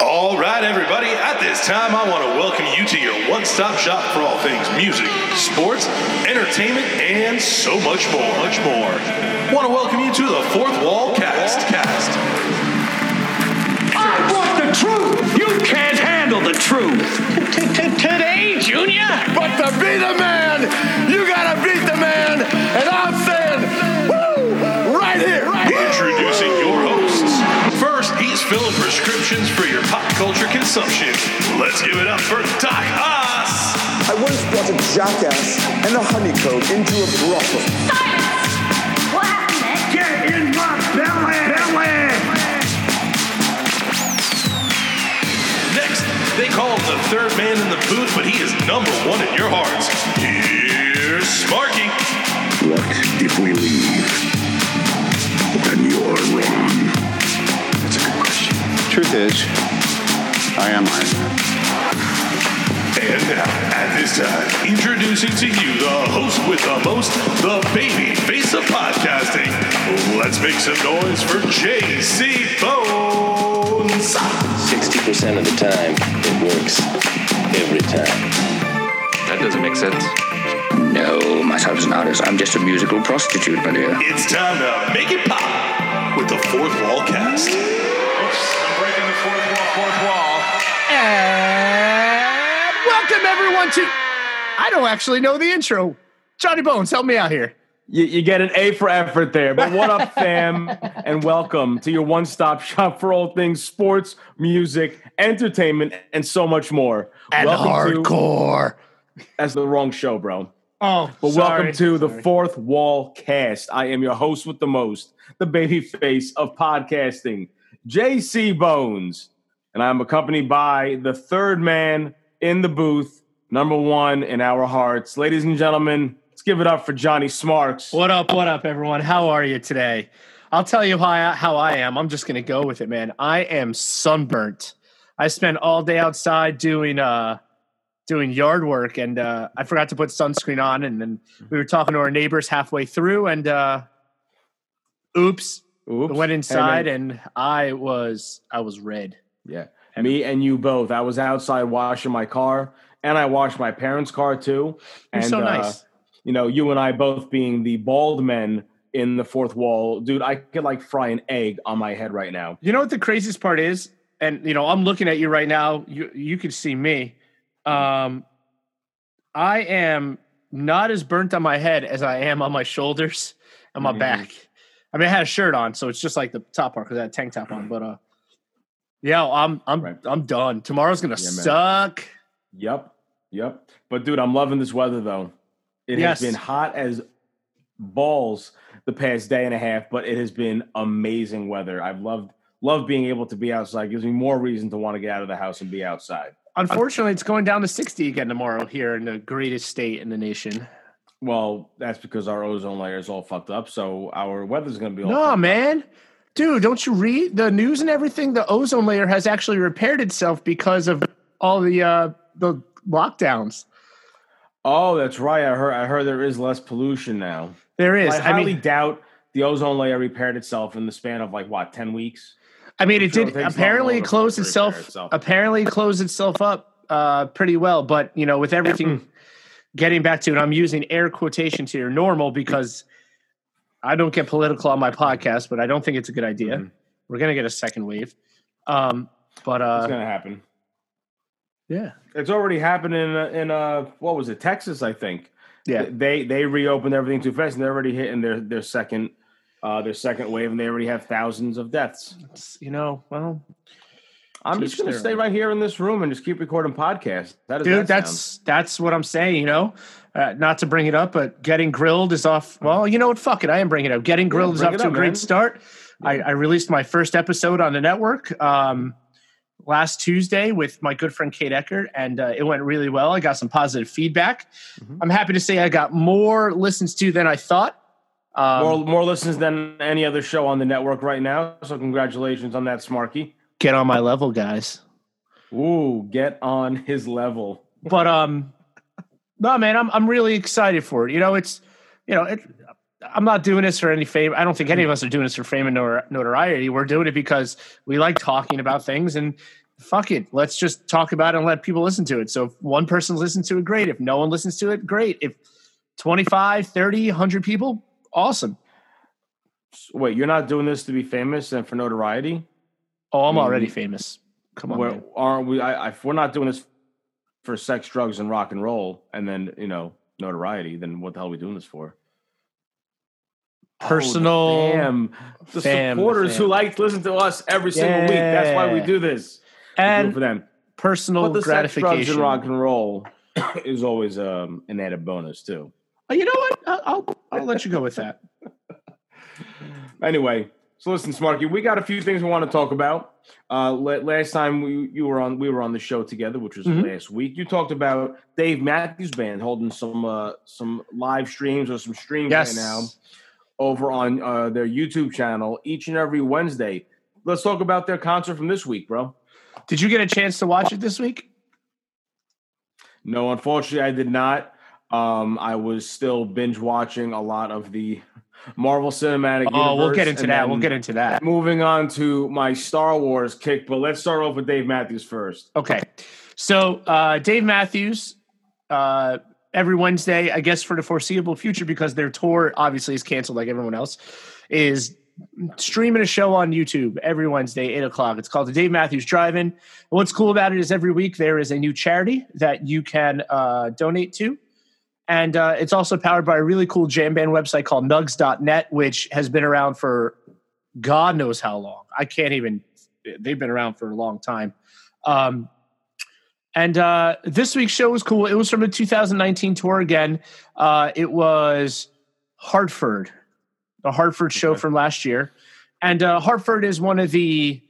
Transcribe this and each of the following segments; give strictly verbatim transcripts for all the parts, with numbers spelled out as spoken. All right, everybody, at this time, I want to welcome you to your one-stop shop for all things music, sports, entertainment, and so much more. Much more. I want to welcome you to the Fourth Wall Cast. Cast. I want the truth. You can't handle the truth. Today, Junior. But to be the man, you got to beat the man. And I'm saying, woo, right here, right here. Introducing your hosts. First, he's filling prescriptions for your pop culture consumption. Let's give it up for Doc Oss. I once brought a jackass and a honeycomb into a brothel. Silence! What happened next? Get in my belly! belly! Next, they call him the third man in the booth, but he is number one in your hearts. Here's Smarky. What if we leave? Then you're wrong. Truth is, I am Iron Man. And now, at this time, introducing to you the host with the most, the baby face of podcasting. Let's make some noise for J C Bones. sixty percent of the time, it works. Every time. That doesn't make sense. No, myself is an artist. I'm just a musical prostitute, my dear. It's time to make it pop with the Fourth Wall Cast. I'm breaking the fourth wall, fourth wall. And welcome everyone to... I don't actually know the intro. Johnny Bones, help me out here. You, you get an A for effort there. But what up, fam? And welcome to your one-stop shop for all things sports, music, entertainment, and so much more. And welcome hardcore. To, that's the wrong show, bro. Oh, but sorry. Welcome to the sorry. Fourth Wall Cast. I am your host with the most, the baby face of podcasting, J C Bones, and I'm accompanied by the third man in the booth, number one in our hearts. Ladies and gentlemen, let's give it up for Johnny Smarks. What up, what up, everyone? How are you today? I'll tell you how I, how I am. I'm just going to go with it, man. I am sunburnt. I spent all day outside doing uh, doing yard work, and uh, I forgot to put sunscreen on, and then we were talking to our neighbors halfway through, and uh, oops. Oops. I went inside hey, and I was I was red. Yeah, and me and you both. I was outside washing my car, and I washed my parents' car too. And so nice. Uh, you know, you and I both being the bald men in the Fourth Wall, dude. I could like fry an egg on my head right now. You know what the craziest part is? And you know, I'm looking at you right now. You you can see me. Um, I am not as burnt on my head as I am on my shoulders and my mm. back. I mean, I had a shirt on, so it's just like the top part because I had a tank top on. But uh, yeah, I'm I'm right. I'm done. Tomorrow's gonna yeah, suck. Man. Yep, yep. But dude, I'm loving this weather though. It yes. has been hot as balls the past day and a half, but it has been amazing weather. I've loved loved being able to be outside. It gives me more reason to want to get out of the house and be outside. Unfortunately, I'm- it's going down to sixty again tomorrow here in the greatest state in the nation. Well, that's because our ozone layer is all fucked up, so our weather's going to be all No, man. Up. Dude, don't you read the news and everything? The ozone layer has actually repaired itself because of all the uh, the lockdowns. Oh, that's right. I heard I heard there is less pollution now. There is. I, I highly mean, doubt the ozone layer repaired itself in the span of, like, what, ten weeks? I mean, I'm it sure did. It apparently it closed itself, itself. Apparently closed itself up uh, pretty well, but, you know, with everything... Getting back to it, I'm using air quotations here, normal, because I don't get political on my podcast, but I don't think it's a good idea. Mm-hmm. We're going to get a second wave. Um, but uh, it's going to happen. Yeah. It's already happened in, in uh, what was it, Texas, I think. Yeah. They they reopened everything too fast, and they're already hitting their, their, second, uh, their second wave, and they already have thousands of deaths. It's, you know, well... I'm just going to stay right here in this room and just keep recording podcasts. That is Dude, that that's that's what I'm saying, you know, uh, not to bring it up, but Getting Grilled is off. Well, you know what? Fuck it. I am bringing it up. Getting Grilled yeah, is off to up, a great man. Start. Yeah. I, I released my first episode on the network um, last Tuesday with my good friend Kate Eckert, and uh, it went really well. I got some positive feedback. Mm-hmm. I'm happy to say I got more listens to than I thought. Um, more, more listens than any other show on the network right now. So congratulations on that, Smarky. Get on my level, guys. Ooh, get on his level. But um, no, man, I'm I'm really excited for it. You know, it's you know, it, I'm not doing this for any fame. I don't think any of us are doing this for fame and notoriety. We're doing it because we like talking about things, and fuck it, let's just talk about it and let people listen to it. So if one person listens to it, great. If no one listens to it, great. If twenty-five, thirty, one hundred people, awesome. Wait, you're not doing this to be famous and for notoriety? Oh, I'm I mean, already famous. Come on, we're, man. Aren't we? I, I, we're not doing this for sex, drugs, and rock and roll, and then, you know, notoriety. Then what the hell are we doing this for? Personal, oh, fam. the fam, supporters the fam. who like to listen to us every yeah. single week. That's why we do this. And we do it for them. Personal but the gratification, sex, drugs, and rock and roll is always um, an added bonus too. Oh, you know what? I'll I'll, I'll let you go with that. Anyway, so listen, Smarky, we got a few things we want to talk about. Uh, last time we you were on, we were on the show together, which was mm-hmm. last week. You talked about Dave Matthews Band holding some uh, some live streams or some streams yes. right now over on uh, their YouTube channel each and every Wednesday. Let's talk about their concert from this week, bro. Did you get a chance to watch it this week? No, unfortunately, I did not. Um, I was still binge watching a lot of the Marvel Cinematic Universe. Oh, we'll get into that. We'll get into that. Moving on to my Star Wars kick, but let's start off with Dave Matthews first. Okay. So uh, Dave Matthews, uh, every Wednesday, I guess for the foreseeable future, because their tour obviously is canceled like everyone else, is streaming a show on YouTube every Wednesday, eight o'clock. It's called the Dave Matthews Drive-In. What's cool about it is every week there is a new charity that you can uh, donate to. And uh, it's also powered by a really cool jam band website called nugs dot net, which has been around for God knows how long. I can't even – they've been around for a long time. Um, and uh, this week's show was cool. It was from the two thousand nineteen tour again. Uh, it was Hartford, the Hartford show okay. from last year. And uh, Hartford is one of the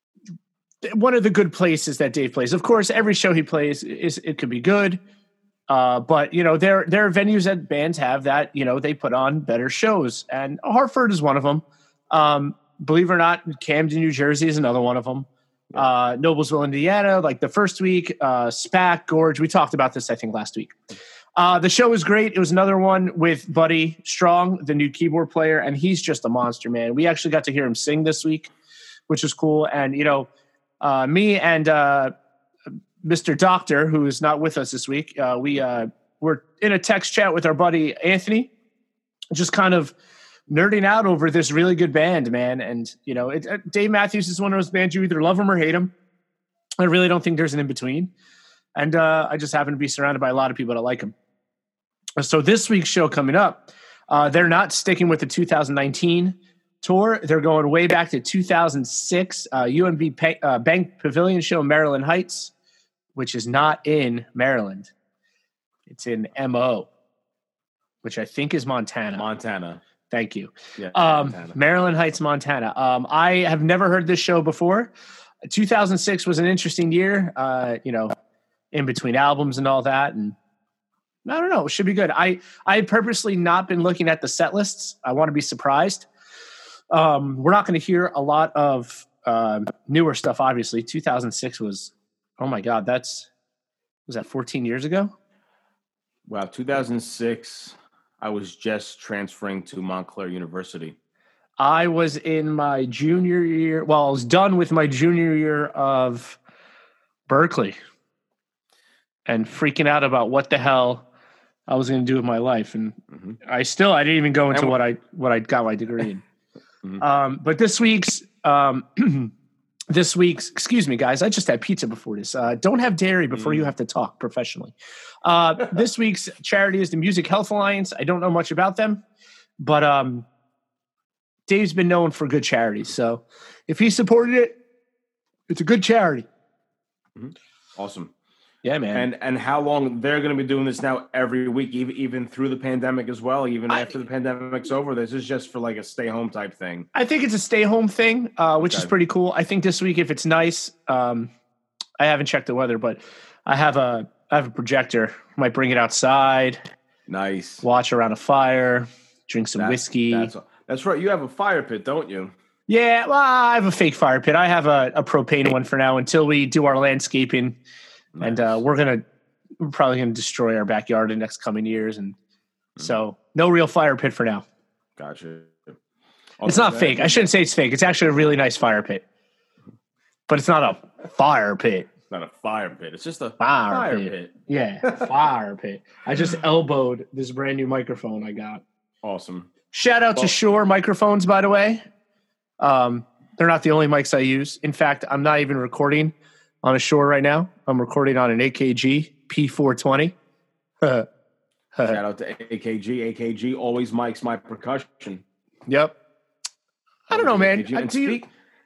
– one of the good places that Dave plays. Of course, every show he plays, is it could be good. Uh, but, you know, there, there are venues that bands have that, you know, they put on better shows. And Hartford is one of them. Um, believe it or not, Camden, New Jersey is another one of them. Uh, Noblesville, Indiana, like the first week. Uh, SPAC, Gorge. We talked about this, I think, last week. Uh, the show was great. It was another one with Buddy Strong, the new keyboard player. And he's just a monster, man. We actually got to hear him sing this week, which was cool. And, you know, uh, me and... Uh, Mister Doctor, who is not with us this week, uh, we uh, were in a text chat with our buddy Anthony, just kind of nerding out over this really good band, man. And, you know, it, it, Dave Matthews is one of those bands you either love him or hate him. I really don't think there's an in-between. And uh, I just happen to be surrounded by a lot of people that like him. So this week's show coming up, uh, they're not sticking with the two thousand nineteen tour. They're going way back to two thousand six, uh, U M B Pay, uh, Bank Pavilion show in Maryland Heights, which is not in Maryland. It's in M O, which I think is Montana. Montana. Thank you. Yeah, um, Montana. Maryland Heights, Montana. Um, I have never heard this show before. two thousand six was an interesting year, uh, you know, in between albums and all that. And I don't know. It should be good. I, I had purposely not been looking at the set lists. I want to be surprised. Um, we're not going to hear a lot of uh, newer stuff, obviously. two thousand six was... Oh my God, that's was that fourteen years ago? Wow, two thousand six. I was just transferring to Montclair University. I was in my junior year. Well, I was done with my junior year of Berkeley and freaking out about what the hell I was going to do with my life. And mm-hmm. I still I didn't even go into what I what I got my degree in. mm-hmm. um, but this week's. Um, This week's, excuse me, guys, I just had pizza before this. Uh, don't have dairy before mm. you have to talk professionally. Uh, this week's charity is the Music Health Alliance. I don't know much about them, but um, Dave's been known for good charities. So if he supported it, it's a good charity. Mm-hmm. Awesome. Yeah, man. And and how long they're going to be doing this now every week, even, even through the pandemic as well, even I, after the pandemic's over. This is just for like a stay-home type thing. I think it's a stay-home thing, uh, which okay. is pretty cool. I think this week, if it's nice, um, I haven't checked the weather, but I have a I have a projector. I might bring it outside. Nice. Watch around a fire. Drink some that, whiskey. That's, that's right. You have a fire pit, don't you? Yeah, well, I have a fake fire pit. I have a, a propane one for now until we do our landscaping. Nice. And uh, we're gonna we're probably gonna destroy our backyard in the next coming years, and mm. so no real fire pit for now. Gotcha. Also, it's not fake. I shouldn't say it's fake. It's actually a really nice fire pit. But it's not a fire pit. It's not a fire pit. It's just a fire, fire pit. pit. Yeah, fire pit. I just elbowed this brand new microphone I got. Awesome. Shout out well, to Shure microphones, by the way. Um, they're not the only mics I use. In fact, I'm not even recording on a Shure right now. I'm recording on an A K G P four twenty. Shout out to A K G. A K G always mics my percussion. Yep. I don't know, man. I, do you,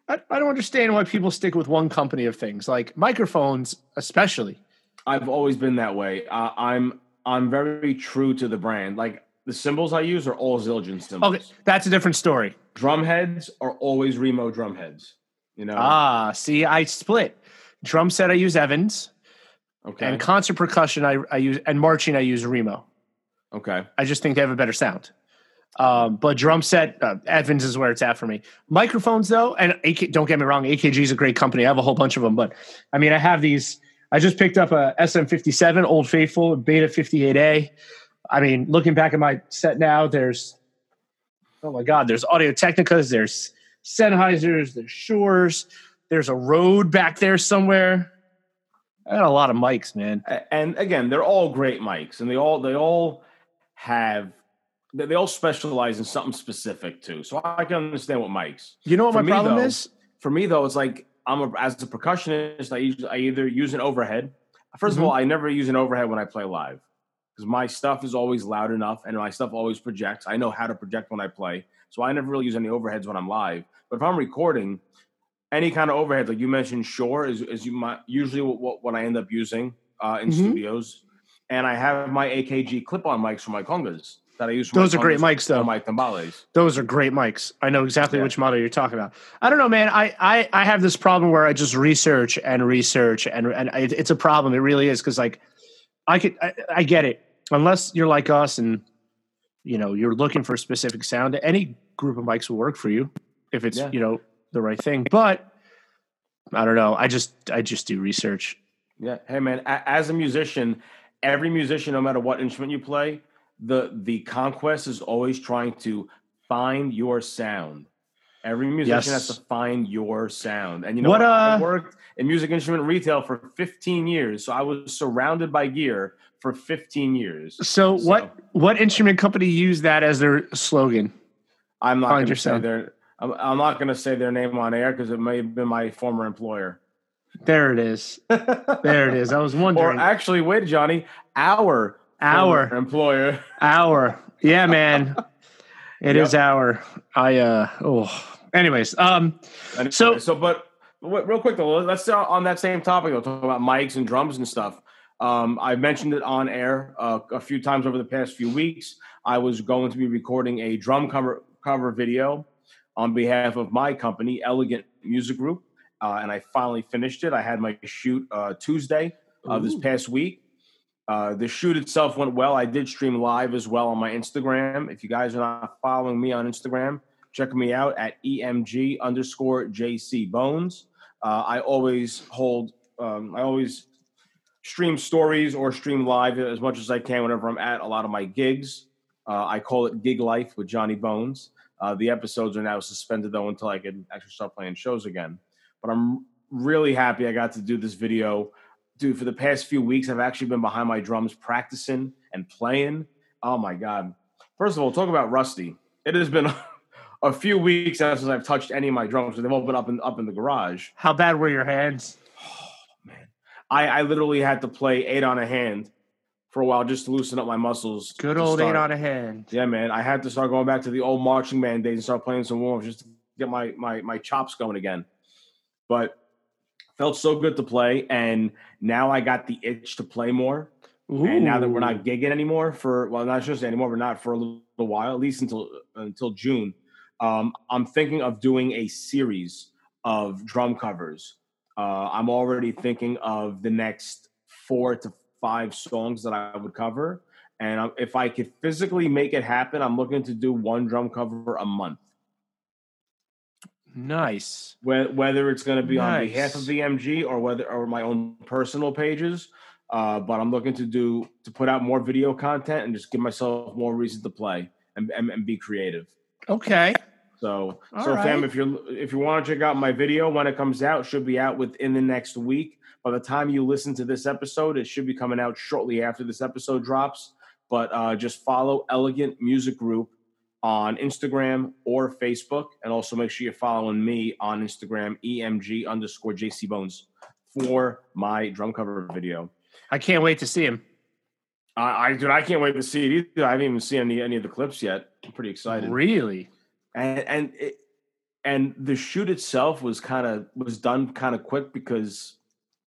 I, I don't understand why people stick with one company of things, like microphones especially. I've always been that way. Uh, I'm I'm very true to the brand. Like, the cymbals I use are all Zildjian cymbals. Okay, that's a different story. Drumheads are always Remo drumheads. You know? Ah, see, I split. Drum set I use Evans. Okay. And concert percussion I, I use, and marching I use Remo. Okay. I just think they have a better sound. Um, but drum set, uh, Evans is where it's at for me. Microphones, though, and A K, don't get me wrong, A K G is a great company. I have a whole bunch of them, but I mean, I have these. I just picked up a S M fifty-seven, Old Faithful, Beta fifty-eight A. I mean, looking back at my set now, there's, oh my God, there's Audio Technicas, there's Sennheisers, there's Shures, there's a Rode back there somewhere. I got a lot of mics, man. And again, they're all great mics, and they all they all have. They all specialize in something specific too, so I can understand what mics. You know what my problem is? For me though, it's like I'm a, as a percussionist, I usually, I either use an overhead. First mm-hmm. of all, I never use an overhead when I play live because my stuff is always loud enough, and my stuff always projects. I know how to project when I play, so I never really use any overheads when I'm live. But if I'm recording, any kind of overhead, like you mentioned, Shure is is you my, usually what what I end up using uh, in mm-hmm. studios, and I have my A K G clip-on mics for my congas. That I use for Those are great mics, though. My timbales. Those are great mics. I know exactly yeah. which model you're talking about. I don't know, man. I, I, I have this problem where I just research and research, and and I, it's a problem. It really is because, like, I could I, I get it. Unless you're like us and, you know, you're looking for a specific sound, any group of mics will work for you if it's, yeah. you know, the right thing. But I don't know. I just I just do research. Yeah. Hey, man, as a musician, every musician, no matter what instrument you play, The the conquest is always trying to find your sound. Every musician yes. has to find your sound. And you know what, what? Uh, I worked in music instrument retail for fifteen years. So I was surrounded by gear for fifteen years. So, so what what instrument company used that as their slogan? I'm not going to say their I'm, I'm not going to say their name on air because it may have been my former employer. There it is. There it is. I was wondering. Or actually, wait, Johnny, our Our employer, our yeah, man, it yep. is our. I uh oh. Anyways, um, anyway, so so but real quick though, let's start on that same topic. We'll talk about mics and drums and stuff. Um, I mentioned it on air uh, a few times over the past few weeks. I was going to be recording a drum cover cover video on behalf of my company, Elegant Music Group, uh, and I finally finished it. I had my shoot uh, Tuesday of uh, this past week. Uh, the shoot itself went well. I did stream live as well on my Instagram. If you guys are not following me on Instagram, check me out at E M G underscore J C Bones. Uh, I always hold, um, I always stream stories or stream live as much as I can whenever I'm at a lot of my gigs. Uh, I call it Gig Life with Johnny Bones. Uh, the episodes are now suspended though until I can actually start playing shows again. But I'm really happy I got to do this video. Dude, for the past few weeks, I've actually been behind my drums practicing and playing. Oh, my God. First of all, talk about rusty. It has been a few weeks since I've touched any of my drums. They've all been up in, up in the garage. How bad were your hands? Oh, man. I, I literally had to play eight on a hand for a while just to loosen up my muscles. Good old eight on a hand. Yeah, man. I had to start going back to the old marching band days and start playing some warm-ups just to get my, my, my chops going again. But felt so good to play, and now I got the itch to play more. Ooh. And now that we're not gigging anymore for, well, not just anymore, but not for a little while, at least until until June, um, I'm thinking of doing a series of drum covers. Uh, I'm already thinking of the next four to five songs that I would cover, and if I could physically make it happen, I'm looking to do one drum cover a month. Nice. Whether it's going to be nice. On behalf of E M G or whether or my own personal pages, uh, but I'm looking to do to put out more video content and just give myself more reason to play and and, and be creative. Okay, So, All so right. fam, if you're if you want to check out my video when it comes out, should be out within the next week. By the time you listen to this episode, it should be coming out shortly after this episode drops. But uh, just follow Elegant Music Group on Instagram or Facebook, and also make sure you're following me on Instagram, E M G underscore J C Bones, for my drum cover video. I can't wait to see him. Uh, I dude, I can't wait to see it either. I haven't even seen any any of the clips yet. I'm pretty excited. Really? And and it, and the shoot itself was kind of was done kind of quick, because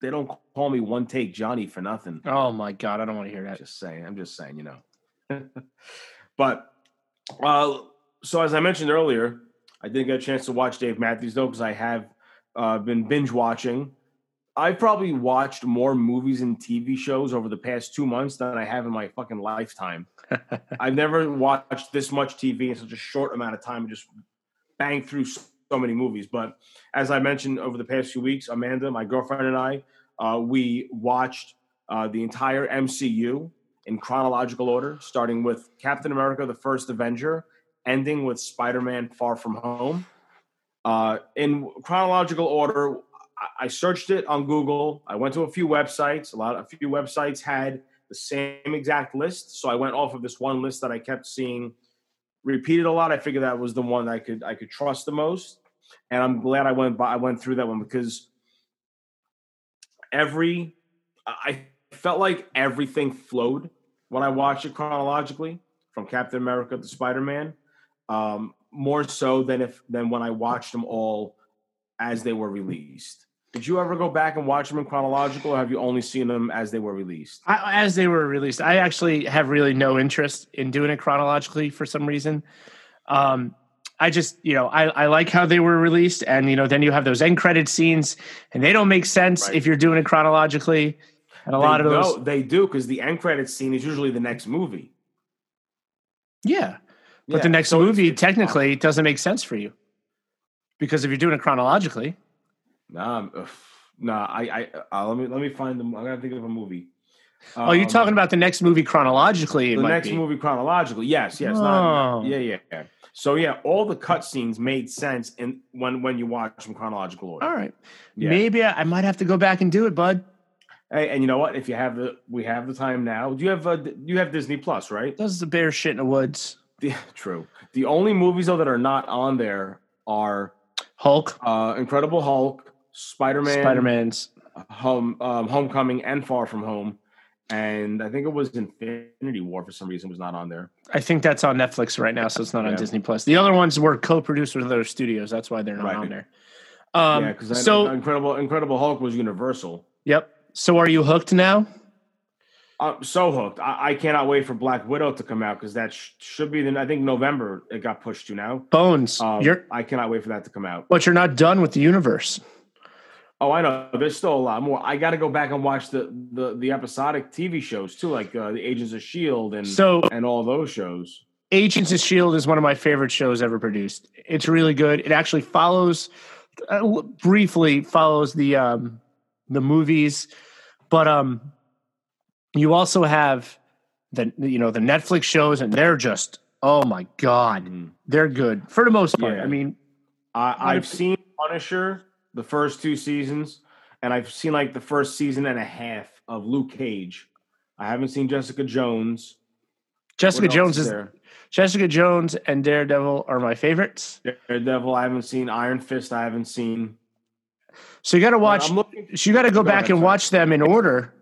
they don't call me One Take Johnny for nothing. Oh my God, I don't want to hear that. Just saying, I'm just saying, you know. But uh, so as I mentioned earlier, I didn't get a chance to watch Dave Matthews though, because I have uh, been binge watching. I've probably watched more movies and T V shows over the past two months than I have in my fucking lifetime. I've never watched this much T V in such a short amount of time and just bang through so many movies. But as I mentioned, over the past few weeks, Amanda, my girlfriend, and I, uh, we watched uh, the entire M C U in chronological order, starting with Captain America, the First Avenger, ending with Spider-Man Far From Home. Uh, in chronological order, I searched it on Google. I went to a few websites. A lot, a few websites had the same exact list, so I went off of this one list that I kept seeing repeated a lot. I figured that was the one I could I could trust the most, and I'm glad I went by, I went through that one, because every I felt like everything flowed when I watched it chronologically, from Captain America to Spider-Man, um, more so than if than when I watched them all as they were released. Did you ever go back and watch them in chronological, or have you only seen them as they were released? I, as they were released. I actually have really no interest in doing it chronologically for some reason. Um, I just, you know, I, I like how they were released, and, you know, then you have those end credit scenes, and they don't make sense right. if you're doing it chronologically. And a they lot of know, those. They do, because the end credit scene is usually the next movie. Yeah. But yeah. the next so movie it's, it's, technically it's, doesn't make sense for you. Because if you're doing it chronologically, nah, nah. I, I, uh, let me, let me find them. I gotta think of a movie. Um, oh, you're talking about the next movie chronologically. It the might next be. movie chronologically. Yes, yes. Oh. Not, yeah, yeah, yeah. So yeah, all the cutscenes made sense in when when you watch them chronological order. All right, yeah. Maybe I, I might have to go back and do it, bud. Hey, and you know what? If you have the, we have the time now. Do you have, uh, you have Disney Plus, right? That's the bear shit in the woods. Yeah, true. The only movies though that are not on there are Hulk, uh, Incredible Hulk, Spider-Man, Spider-Man's Home, um, Homecoming, and Far From Home, and I think it was Infinity War for some reason was not on there. I think that's on Netflix right now, so it's not yeah. on Disney Plus. The other ones were co-produced with other studios, that's why they're not right. on there. Um, yeah, because so, Incredible Incredible Hulk was Universal. Yep. So are you hooked now? I'm so hooked. I, I cannot wait for Black Widow to come out, because that sh- should be, the, I think, November it got pushed to now. Bones, um, you're, I cannot wait for that to come out. But you're not done with the universe. Oh, I know. There's still a lot more. I got to go back and watch the, the, the episodic T V shows, too, like uh, the Agents of S H I E L D and, so, and all those shows. Agents of S H I E L D is one of my favorite shows ever produced. It's really good. It actually follows, uh, briefly follows the um, the movies, but... um. You also have the you know the Netflix shows, and they're just oh my God, mm. they're good for the most part. Yeah. I mean, I, I've seen Punisher the first two seasons, and I've seen like the first season and a half of Luke Cage. I haven't seen Jessica Jones. Jessica Jones is there? Jessica Jones and Daredevil are my favorites. Daredevil, I haven't seen. Iron Fist, I haven't seen. So you got to watch. I'm looking, so you got to go, go back ahead, and watch sorry. them in order.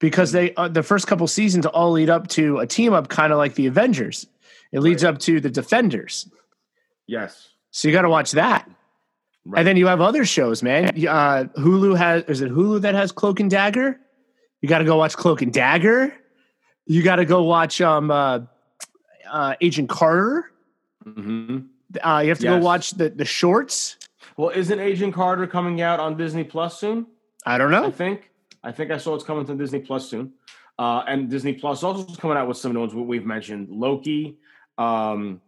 Because they uh, the first couple seasons all lead up to a team up, kind of like the Avengers. It leads right. up to the Defenders. Yes. So you got to watch that, right. and then you have other shows, man. Uh, Hulu has is it Hulu that has Cloak and Dagger? You got to go watch Cloak and Dagger. You got to go watch um, uh, uh, Agent Carter. Mm-hmm. Uh, you have to yes. go watch the the shorts. Well, isn't Agent Carter coming out on Disney Plus soon? I don't know. I think. I think I saw it's coming to Disney Plus soon. Uh, and Disney Plus also is coming out with some of the ones we've mentioned. Loki, um,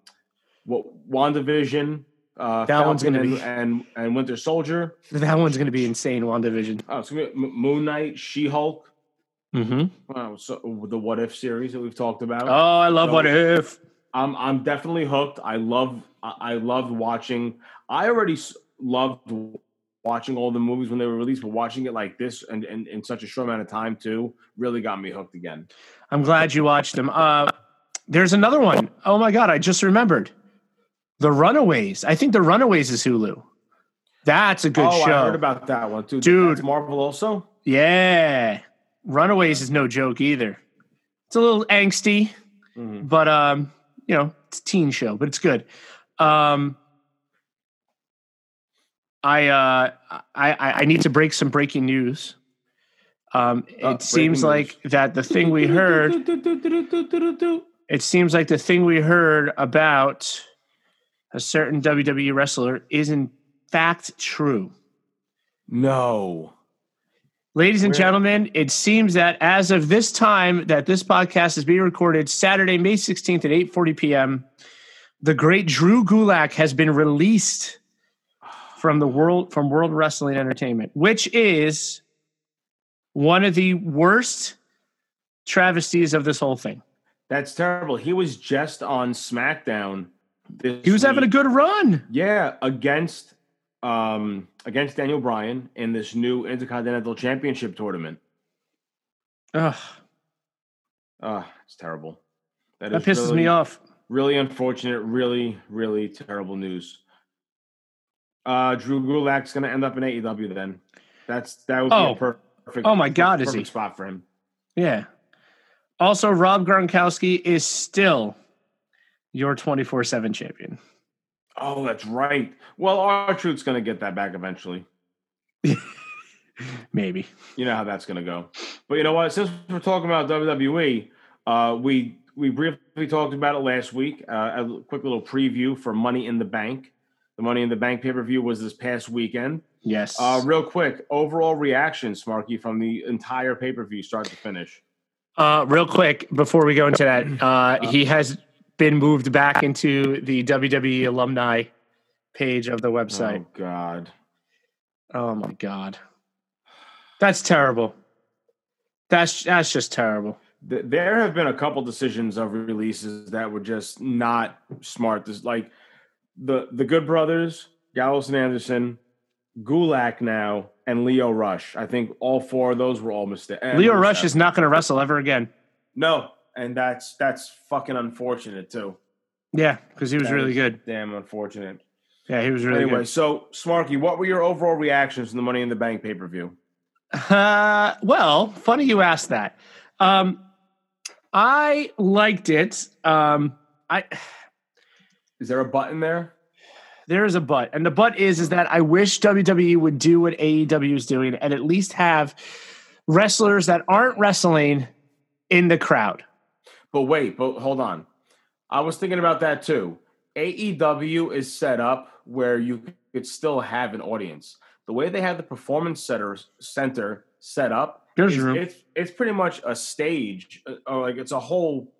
what, WandaVision. Uh, that Falcon one's going to be... And, and Winter Soldier. That one's going to be insane, WandaVision. Oh, it's gonna be Moon Knight, She-Hulk. Mm-hmm. Uh, so the What If series that we've talked about. Oh, I love so What If. I'm I'm definitely hooked. I love I, I loved watching. I already loved watching all the movies when they were released, but watching it like this and in such a short amount of time too really got me hooked again. I'm glad you watched them. Uh, there's another one. Oh my God, I just remembered. The Runaways. I think The Runaways is Hulu. That's a good oh, show. I heard about that one too. Dude. That's Marvel also? Yeah. Runaways is no joke either. It's a little angsty, mm-hmm. but, um, you know, it's a teen show, but it's good. Um, I, uh, I, I need to break some breaking news. Um, it oh, seems like news. that the thing we heard, it seems like the thing we heard about a certain W W E wrestler is in fact true. No. Ladies and gentlemen, it seems that as of this time that this podcast is being recorded, Saturday, May sixteenth at eight forty p.m., the great Drew Gulak has been released from the world from World Wrestling Entertainment, which is one of the worst travesties of this whole thing. That's terrible. He was just on SmackDown this He was week. having a good run. Yeah, against um, against Daniel Bryan in this new Intercontinental Championship tournament. Ugh. Ugh, it's terrible. That, that is pisses really, me off. Really unfortunate, really, really terrible news. Uh, Drew Gulak's going to end up in A E W then. That's that would oh. be a perfect. Oh my God, perfect, is perfect he spot for him? Yeah. Also, Rob Gronkowski is still your twenty-four seven champion. Oh, that's right. Well, R-Truth's going to get that back eventually. Maybe. You know how that's going to go. But you know what? Since we're talking about W W E, uh, we we briefly talked about it last week. Uh, a quick little preview for Money in the Bank. The Money in the Bank pay-per-view was this past weekend. Yes. Uh, real quick, overall reaction, Smarky, from the entire pay-per-view, start to finish. Uh, real quick, before we go into that, uh, he has been moved back into the W W E alumni page of the website. Oh, God. Oh, my God. That's terrible. That's, that's just terrible. There have been a couple decisions of releases that were just not smart. This, like... The the Good Brothers, Gallows and Anderson, Gulak now, and Lio Rush. I think all four of those were all mistakes. Lio Rush is not going to wrestle ever again. No, and that's that's fucking unfortunate too. Yeah, because he was that really good. Damn unfortunate. Yeah, he was really anyway, good. Anyway, so Smarky, what were your overall reactions to the Money in the Bank pay-per-view? Uh, well, funny you asked that. Um, I liked it. Um, I... Is there a but in there? There is a but. And the but is, is that I wish W W E would do what A E W is doing and at least have wrestlers that aren't wrestling in the crowd. But wait, but hold on. I was thinking about that too. A E W is set up where you could still have an audience. The way they have the performance center set up, There's is, room. It's, it's pretty much a stage, or like it's a whole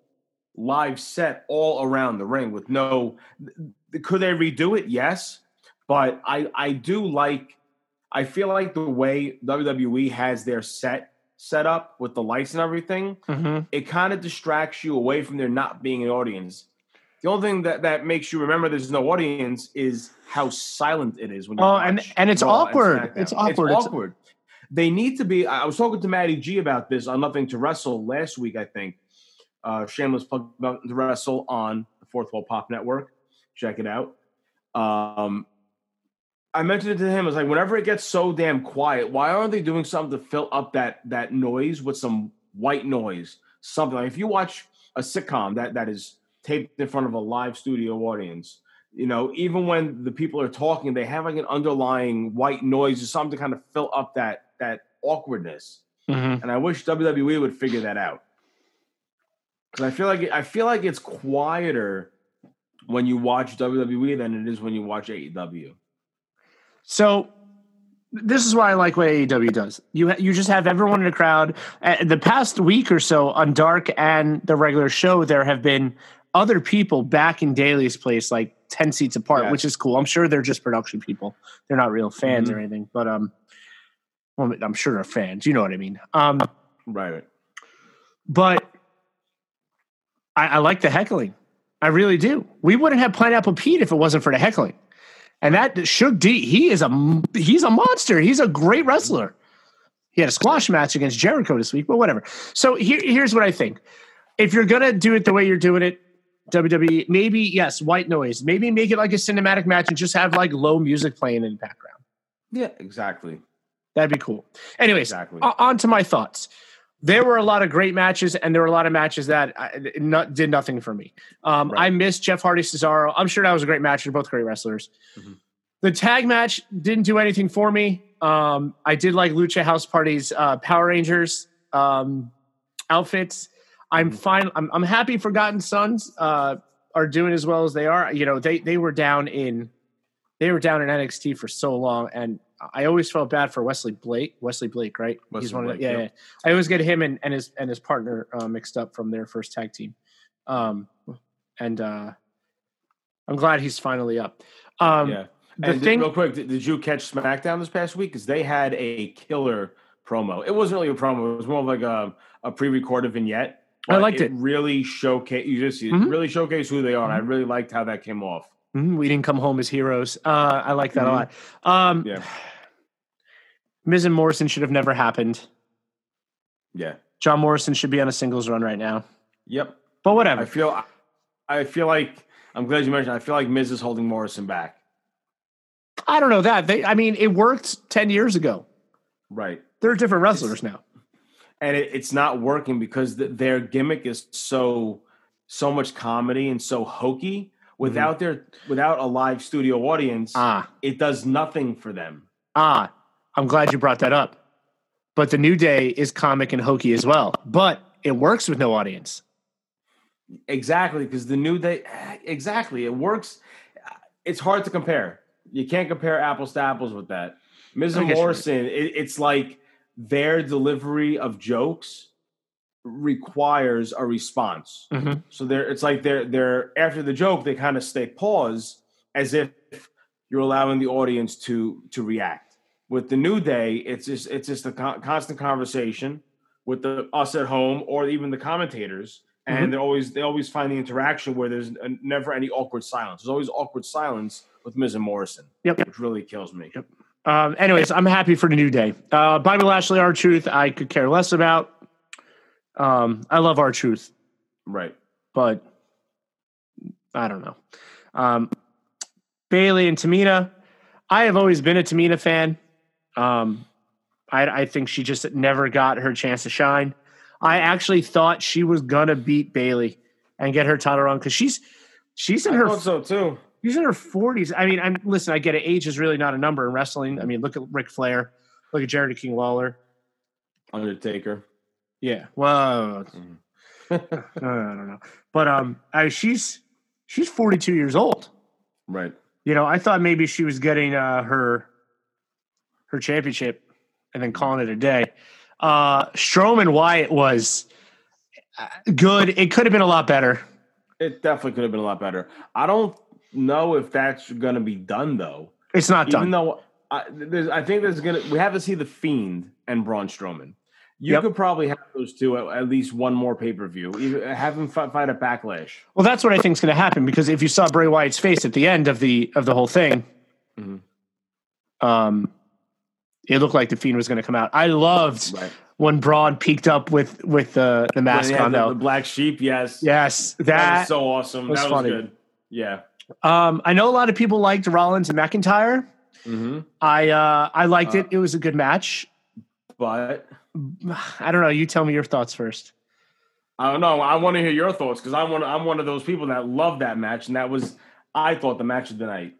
live set all around the ring with no could they redo it? Yes. But I, I do like I feel like the way W W E has their set set up with the lights and everything, mm-hmm. it kind of distracts you away from there not being an audience. The only thing that, that makes you remember there's no audience is how silent it is when you Oh watch and, and it's awkward. It's awkward. It's awkward. It's... They need to be I was talking to Maddie G about this on Nothing to Wrestle last week, I think. Uh, shameless plug about to wrestle on the Fourth Wall Pop Network. Check it out. Um, I mentioned it to him. I was like, whenever it gets so damn quiet, why aren't they doing something to fill up that that noise with some white noise? Something like if you watch a sitcom that, that is taped in front of a live studio audience, you know, even when the people are talking, they have like an underlying white noise or something to kind of fill up that that awkwardness. Mm-hmm. And I wish W W E would figure that out. Because I feel like I feel like it's quieter when you watch W W E than it is when you watch A E W. So this is why I like what A E W does. You you just have everyone in a crowd. Uh, the past week or so on Dark and the regular show, there have been other people back in Daly's place, like ten seats apart, yes. which is cool. I'm sure they're just production people. They're not real fans mm-hmm. or anything, but um, well, I'm sure they're fans. You know what I mean? Um, right. But. I, I like the heckling. I really do. We wouldn't have Pineapple Pete if it wasn't for the heckling. And that Shug D, he is a he's a monster. He's a great wrestler. He had a squash match against Jericho this week, but whatever. So here, here's what I think. If you're going to do it the way you're doing it, W W E, maybe, yes, white noise. Maybe make it like a cinematic match and just have like low music playing in the background. Yeah, exactly. That'd be cool. Anyways, exactly. On to my thoughts. There were a lot of great matches, and there were a lot of matches that I, not, did nothing for me. Um, right. I missed Jeff Hardy, Cesaro. I'm sure that was a great match. They're both great wrestlers. Mm-hmm. The tag match didn't do anything for me. Um, I did like Lucha House Party's uh, Power Rangers um, outfits. I'm mm-hmm. fine. I'm, I'm happy Forgotten Sons uh, are doing as well as they are. You know, they they were down in they were down in N X T for so long, and I always felt bad for Wesley Blake. Wesley Blake, right? Wesley He's one Blake, of the, yeah, yeah. yeah. I always get him and, and his and his partner uh, mixed up from their first tag team. Um, and uh, I'm glad he's finally up. Um, yeah. The and thing, did, real quick, did, did you catch SmackDown this past week? Because they had a killer promo. It wasn't really a promo. It was more of like a, a pre-recorded vignette. I liked it. It really showcased. You just mm-hmm. it really showcased who they are. Mm-hmm. And I really liked how that came off. Mm-hmm. We didn't come home as heroes. Uh, I like that mm-hmm. a lot. Um, yeah. Miz and Morrison should have never happened. Yeah. John Morrison should be on a singles run right now. Yep. But whatever. I feel I feel like I'm glad you mentioned I feel like Miz is holding Morrison back. I don't know that. They I mean it worked ten years ago. Right. They're different wrestlers it's, now. And it, it's not working because the, their gimmick is so so much comedy and so hokey without mm-hmm. their without a live studio audience. Ah. It does nothing for them. Ah. I'm glad you brought that up. But the New Day is comic and hokey as well. But it works with no audience. Exactly, because the New Day... Exactly, it works. It's hard to compare. You can't compare apples to apples with that. Miz and Morrison, it, it's like their delivery of jokes requires a response. Mm-hmm. So they're, it's like they're, they're after the joke, they kind of stay pause as if you're allowing the audience to to react. With the New Day, it's just it's just a con- constant conversation with the us at home or even the commentators, and mm-hmm. they always they always find the interaction where there's a, never any awkward silence. There's always awkward silence with Miz and Morrison, yep. which really kills me. Yep. Um, anyways, I'm happy for the New Day. Uh, Bobby Lashley, R-Truth, I could care less about. Um, I love R-Truth, right? But I don't know. Um, Bayley and Tamina. I have always been a Tamina fan. Um, I, I think she just never got her chance to shine. I actually thought she was gonna beat Bayley and get her title run because she's she's in I her thought so too. She's in her forties. I mean, I'm listen. I get it. Age is really not a number in wrestling. I mean, look at Ric Flair, look at Jerry King Lawler, Undertaker. Yeah. Whoa. Mm. uh, I don't know, but um, I, she's she's forty-two years old. Right. You know, I thought maybe she was getting uh, her. her championship, and then calling it a day. Uh, Strowman Wyatt was good. It could have been a lot better. It definitely could have been a lot better. I don't know if that's going to be done, though. It's not Even done. Even though I, there's, I think there's going to – we have to see The Fiend and Braun Strowman. You yep. could probably have those two at, at least one more pay-per-view. Either have them fight, fight a backlash. Well, that's what I think is going to happen because if you saw Bray Wyatt's face at the end of the of the whole thing mm-hmm. – um. It looked like The Fiend was going to come out. I loved right. when Braun peeked up with with the, the mask on, though. The black sheep, yes. Yes. That, that was so awesome. Was that was funny. Good. Yeah. Um, I know a lot of people liked Rollins and McIntyre. Mm-hmm. I uh, I liked uh, it. It was a good match. But? I don't know. You tell me your thoughts first. I don't know. I want to hear your thoughts because I'm one, I'm one of those people that loved that match, and that was, I thought, the match of the night.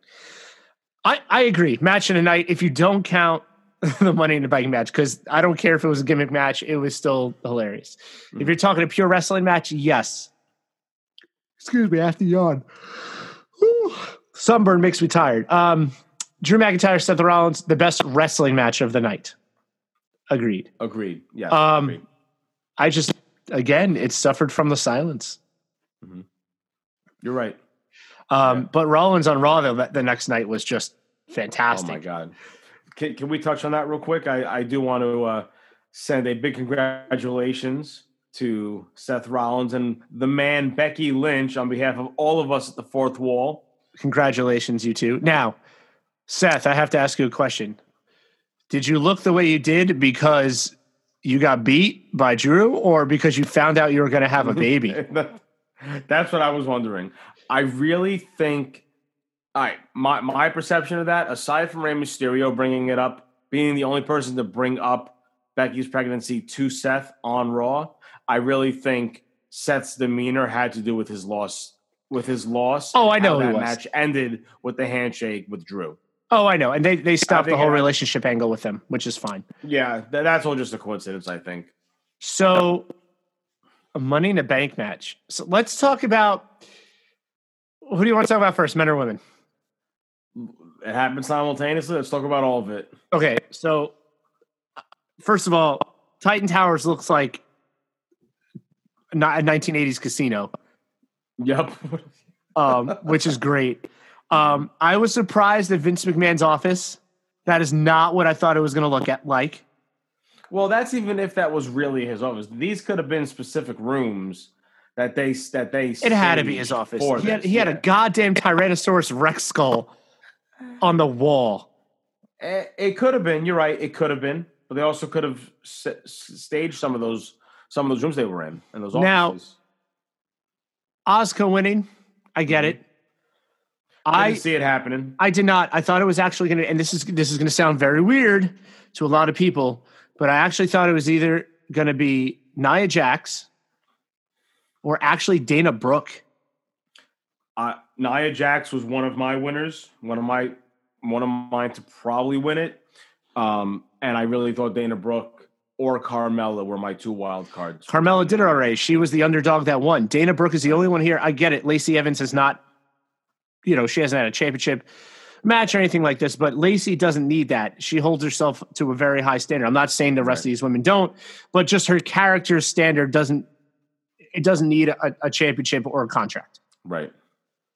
I, I agree. Match of the night, if you don't count the Money in the Bank match, because I don't care if it was a gimmick match, it was still hilarious. Mm-hmm. If you're talking a pure wrestling match, yes. Excuse me, I have to yawn. Whew. Sunburn makes me tired. Um, Drew McIntyre, Seth Rollins, the best wrestling match of the night. Agreed. Agreed. Yeah. Um, agreed. I just, again, it suffered from the silence. Mm-hmm. You're right. Um, yeah. But Rollins on Raw the, the next night was just fantastic. Oh my God. Can, can we touch on that real quick? I, I do want to uh, send a big congratulations to Seth Rollins and the man Becky Lynch on behalf of all of us at the Fourth Wall. Congratulations, you two. Now, Seth, I have to ask you a question. Did you look the way you did because you got beat by Drew or because you found out you were going to have a baby? That's what I was wondering. I really think all right, my, my perception of that, aside from Rey Mysterio bringing it up, being the only person to bring up Becky's pregnancy to Seth on Raw, I really think Seth's demeanor had to do with his loss. With his loss, oh, I know that match ended with the handshake with Drew. Oh, I know, and they they stopped the whole relationship angle with him, which is fine. Yeah, that, that's all just a coincidence, I think. So, a Money in the Bank match. So let's talk about who do you want to talk about first, men or women? It happened simultaneously. Let's talk about all of it. Okay, so first of all, Titan Towers looks like a nineteen eighties casino. Yep. um, which is great. Um, I was surprised at Vince McMahon's office. That is not what I thought it was going to look at like. Well, that's even if that was really his office. These could have been specific rooms that they that they. It had to be his office. He had, he had a goddamn Tyrannosaurus Rex skull on the wall. It, it could have been. You're right. It could have been. But they also could have s- staged some of those some of those rooms they were in and those offices. Now, Asuka winning, I get it. I didn't see it happening. I did not. I thought it was actually going to, and this is this is going to sound very weird to a lot of people, but I actually thought it was either going to be Nia Jax or actually Dana Brooke. Uh, Nia Jax was one of my winners, one of my one of mine to probably win it, um, and I really thought Dana Brooke or Carmella were my two wild cards. Carmella did it already. She was the underdog that won. Dana Brooke is the only one here. I get it. Lacey Evans has not, you know, she hasn't had a championship match or anything like this, but Lacey doesn't need that. She holds herself to a very high standard. I'm not saying the rest right. of these women don't, but just her character standard doesn't, it doesn't need a, a championship or a contract. Right.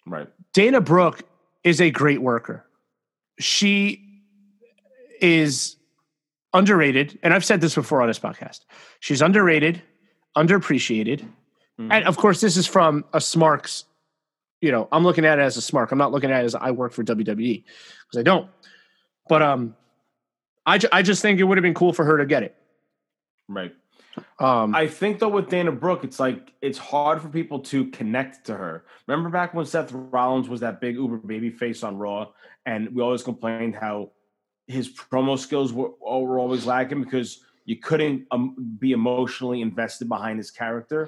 Right. Dana Brooke is a great worker. She is underrated, and I've said this before on this podcast. She's underrated, underappreciated, mm-hmm. and of course, this is from a Smarks. You know, I'm looking at it as a Smark. I'm not looking at it as I work for W W E because I don't. But um, I ju- I just think it would have been cool for her to get it. Right. Um, I think though with Dana Brooke, it's like it's hard for people to connect to her. Remember back when Seth Rollins was that big Uber baby face on Raw, and we always complained how his promo skills were, were always lacking because you couldn't um, be emotionally invested behind his character.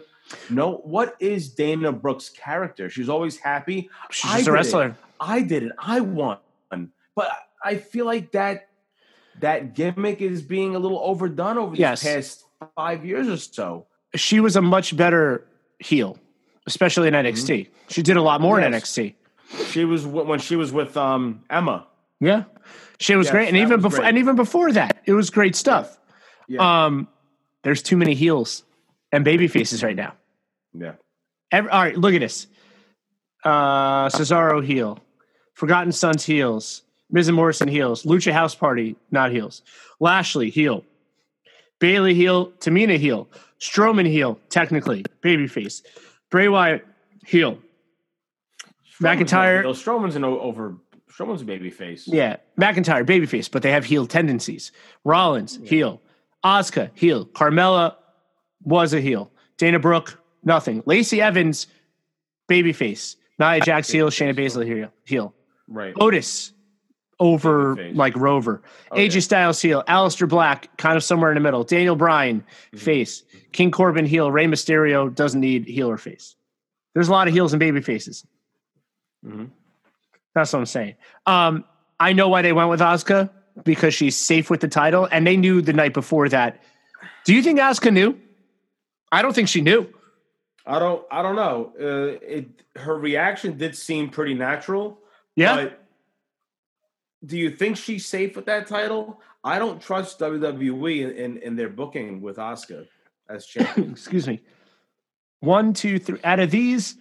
No, what is Dana Brooke's character? She's always happy. She's just a wrestler. It. I did it. I won. But I feel like that that gimmick is being a little overdone over these yes. past five years or so. She was a much better heel, especially in N X T. Mm-hmm. She did a lot more yes. in N X T. She was when she was with um, Emma. Yeah. She was yes, great. And even before great. and even before that, it was great stuff. Yeah. Yeah. Um, there's too many heels and baby faces right now. Yeah. Every, all right, look at this. Uh, Cesaro heel. Forgotten Sons heels. Miz and Morrison heels. Lucha House Party, not heels. Lashley heel. Bayley heel. Tamina heel. Strowman heel, technically. Babyface. Bray Wyatt heel. Strowman's McIntyre. Heel. Strowman's an over... Strowman's a babyface. Yeah. McIntyre, babyface, but they have heel tendencies. Rollins, yeah. heel. Asuka, heel. Carmella was a heel. Dana Brooke, nothing. Lacey Evans, babyface. Nia Jax, heel. Shayna Baszler, heel. heel. Right. Otis, over babyface. Like Rover. Oh, A J yeah. Styles, heel. Aleister Black, kind of somewhere in the middle. Daniel Bryan, mm-hmm. face. King Corbin, heel. Rey Mysterio doesn't need heel or face. There's a lot of heels and babyfaces. Mm-hmm. That's what I'm saying. Um, I know why they went with Asuka, because she's safe with the title, and they knew the night before that. Do you think Asuka knew? I don't think she knew. I don't. I don't know. Uh, it, her reaction did seem pretty natural. Yeah. But do you think she's safe with that title? I don't trust W W E in in, in their booking with Asuka as champion. Excuse me. One, two, three. Out of these.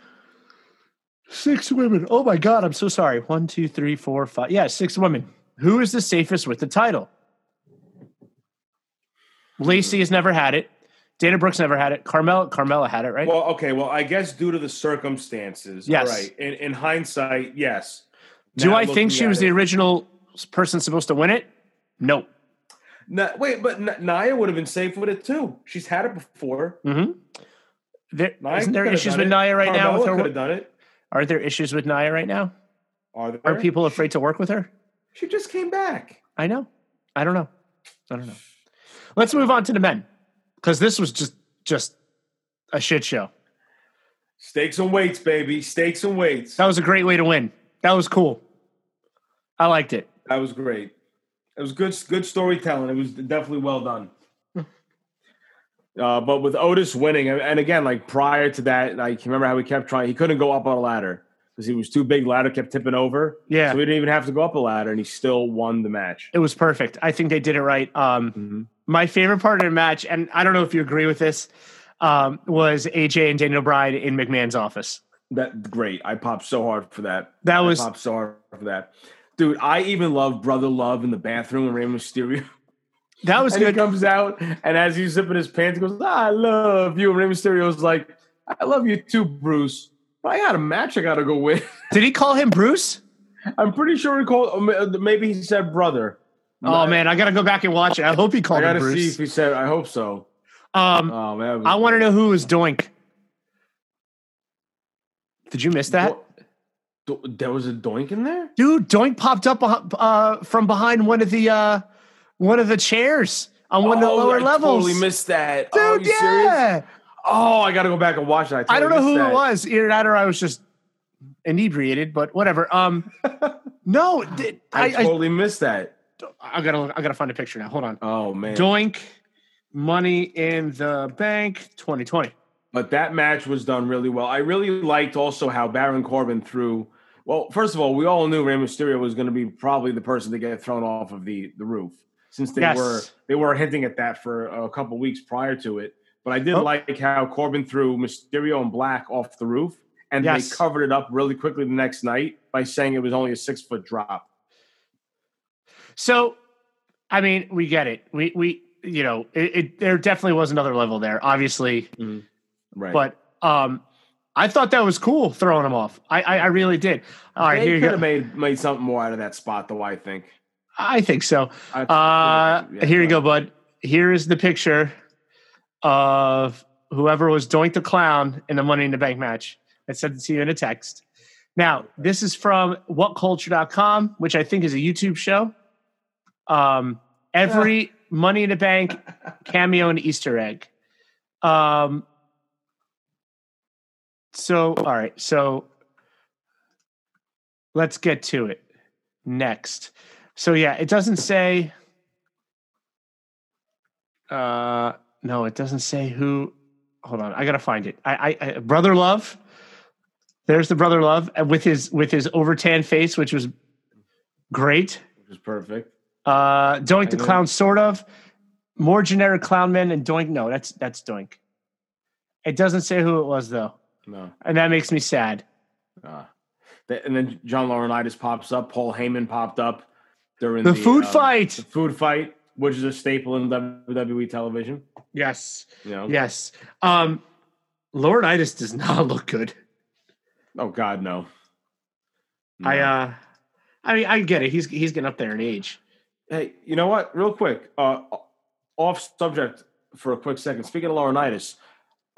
Six women. Oh, my God. I'm so sorry. One, two, three, four, five. Yeah, six women. Who is the safest with the title? Lacey has never had it. Dana Brooks never had it. Carmella, Carmella had it, right? Well, okay. Well, I guess due to the circumstances. Yes. Right. In, in hindsight, yes. Do now I think she was it. the original person supposed to win it? No. No wait, but N- Nia would have been safe with it too. She's had it before. Mm-hmm. There, isn't there issues with it. Nia right Carmella now? With her could have done it. Are there issues with Nia right now? Are there? Are people afraid to work with her? She just came back. I know. I don't know. I don't know. Let's move on to the men. Because this was just, just a shit show. Stakes and weights, baby. Stakes and weights. That was a great way to win. That was cool. I liked it. That was great. It was good good storytelling. It was definitely well done. uh, but with Otis winning, and again, like prior to that, like remember how he kept trying? He couldn't go up on a ladder because he was too big. Ladder kept tipping over. Yeah. So he didn't even have to go up a ladder, and he still won the match. It was perfect. I think they did it right. Um mm-hmm. My favorite part of the match, and I don't know if you agree with this, um, was A J and Daniel Bryan in McMahon's office. That great. I popped so hard for that. That was I popped so hard for that. Dude, I even love Brother Love in the bathroom with Rey Mysterio. That was and good. He comes out, and as he's zipping his pants, he goes, "I love you." And Rey Mysterio's like, "I love you too, Bruce. But I got a match I got to go win." Did he call him Bruce? I'm pretty sure he called – maybe he said brother. Oh, man, I got to go back and watch it. I hope he called him Bruce. I got to see if he said, I hope so. Um, oh, man, I want to know who was Doink. Did you miss that? Do- there was a Doink in there? Dude, Doink popped up uh, from behind one of the uh, one of the chairs on one oh, of the lower I levels. I totally missed that. Dude, oh, are you yeah. serious? Oh, I got to go back and watch it. I, totally I don't know who that. it was. Either that or I was just inebriated, but whatever. Um, no. Th- I, I totally I, missed that. I gotta, I gotta find a picture now. Hold on. Oh man, Doink, Money in the Bank, twenty twenty. But that match was done really well. I really liked also how Baron Corbin threw. Well, first of all, we all knew Rey Mysterio was going to be probably the person to get thrown off of the, the roof, since they yes. were they were hinting at that for a couple weeks prior to it. But I did oh. like how Corbin threw Mysterio and Black off the roof, and yes. they covered it up really quickly the next night by saying it was only a six foot drop. So, I mean, we get it. We, we, you know, it, it there definitely was another level there, obviously. Mm-hmm. Right. But um, I thought that was cool throwing him off. I, I, I really did. All right, they here you go. Could have made, made something more out of that spot, though, I think. I think so. I, uh, yeah, here you go, bud. Here is the picture of whoever was Doink the Clown in the Money in the Bank match. I sent it to you in a text. Now, this is from what culture dot com, which I think is a YouTube show. Um, every yeah. Money in the Bank cameo and Easter egg. Um, so, all right. So let's get to it next. So yeah, it doesn't say, uh, no, it doesn't say who, hold on. I got to find it. I, I, I, Brother Love. There's the Brother Love with his, with his over tan face, which was great. Which is perfect. Uh, Doink the Clown, sort of. More generic clown men and Doink. No, that's that's Doink. It doesn't say who it was, though. No. And that makes me sad. Uh, and then John Laurinaitis pops up. Paul Heyman popped up during the, the food uh, fight. The food fight, which is a staple in W W E television. Yes. You know? Yes. Um, Laurinaitis does not look good. Oh, God, no. no. I, uh, I mean, I get it. He's he's getting up there in age. Hey, you know what? Real quick, uh, off subject for a quick second. Speaking of Laurinaitis,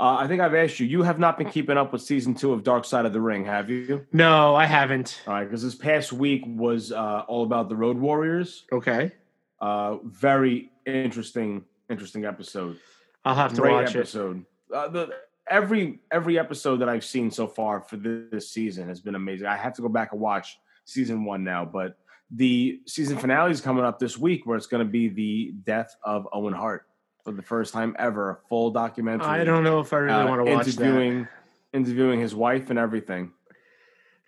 uh, I think I've asked you, you have not been keeping up with season two of Dark Side of the Ring, have you? No, I haven't. All right, because this past week was uh, all about the Road Warriors. Okay. Uh, very interesting, interesting episode. I'll have to Great watch episode. it. Uh, the, every, every episode that I've seen so far for this, this season has been amazing. I have to go back and watch season one now, but... The season finale is coming up this week, where it's going to be the death of Owen Hart for the first time ever, a full documentary. I don't know if I really uh, want to watch interviewing, that. Interviewing his wife and everything.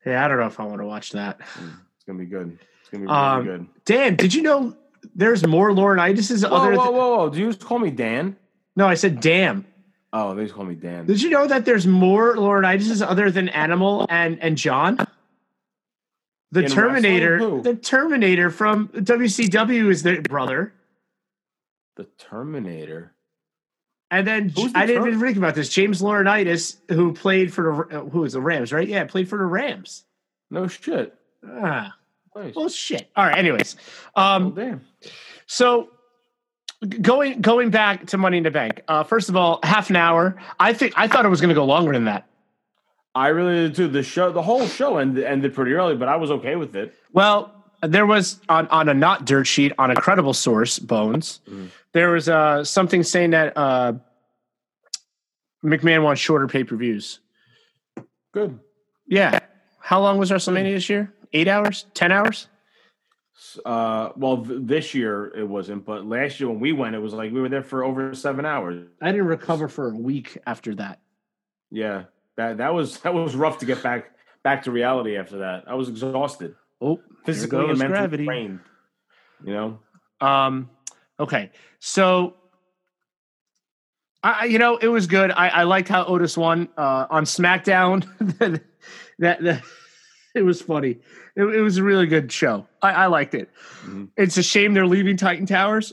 Yeah, I don't know if I want to watch that. It's going to be good. It's going to be um, really good. Dan, did you know there's more Laurinaitis? Whoa, other whoa, whoa, whoa. Did you just call me Dan? No, I said damn. Oh, they just call me Dan. Did you know that there's more Laurinaitis other than Animal and, and John? The In Terminator, the Terminator from W C W is their brother. The Terminator? And then the I didn't Trump? even think about this. James Laurinaitis, who played for the who was the Rams, right? Yeah, played for the Rams. No shit. Ah, nice. Well, shit. All right. Anyways, um, well, damn. So going going back to Money in the Bank. Uh, first of all, half an hour. I think I thought it was going to go longer than that. I really did too. The show, the whole show ended, ended pretty early, but I was okay with it. Well, there was on, on a not dirt sheet on a credible source, Bones. Mm-hmm. There was uh, something saying that uh, McMahon wants shorter pay per views. Good. Yeah. How long was WrestleMania this year? Eight hours? Ten hours? Uh, well, th- this year it wasn't, but last year when we went, it was like we were there for over seven hours. I didn't recover for a week after that. Yeah. That that was that was rough to get back back to reality after that. I was exhausted. Oh, physically and mentally gravity. Trained, you know. Um, okay, so I, you know, it was good. I, I liked how Otis won uh, on SmackDown. that, that that it was funny. It, it was a really good show. I, I liked it. Mm-hmm. It's a shame they're leaving Titan Towers.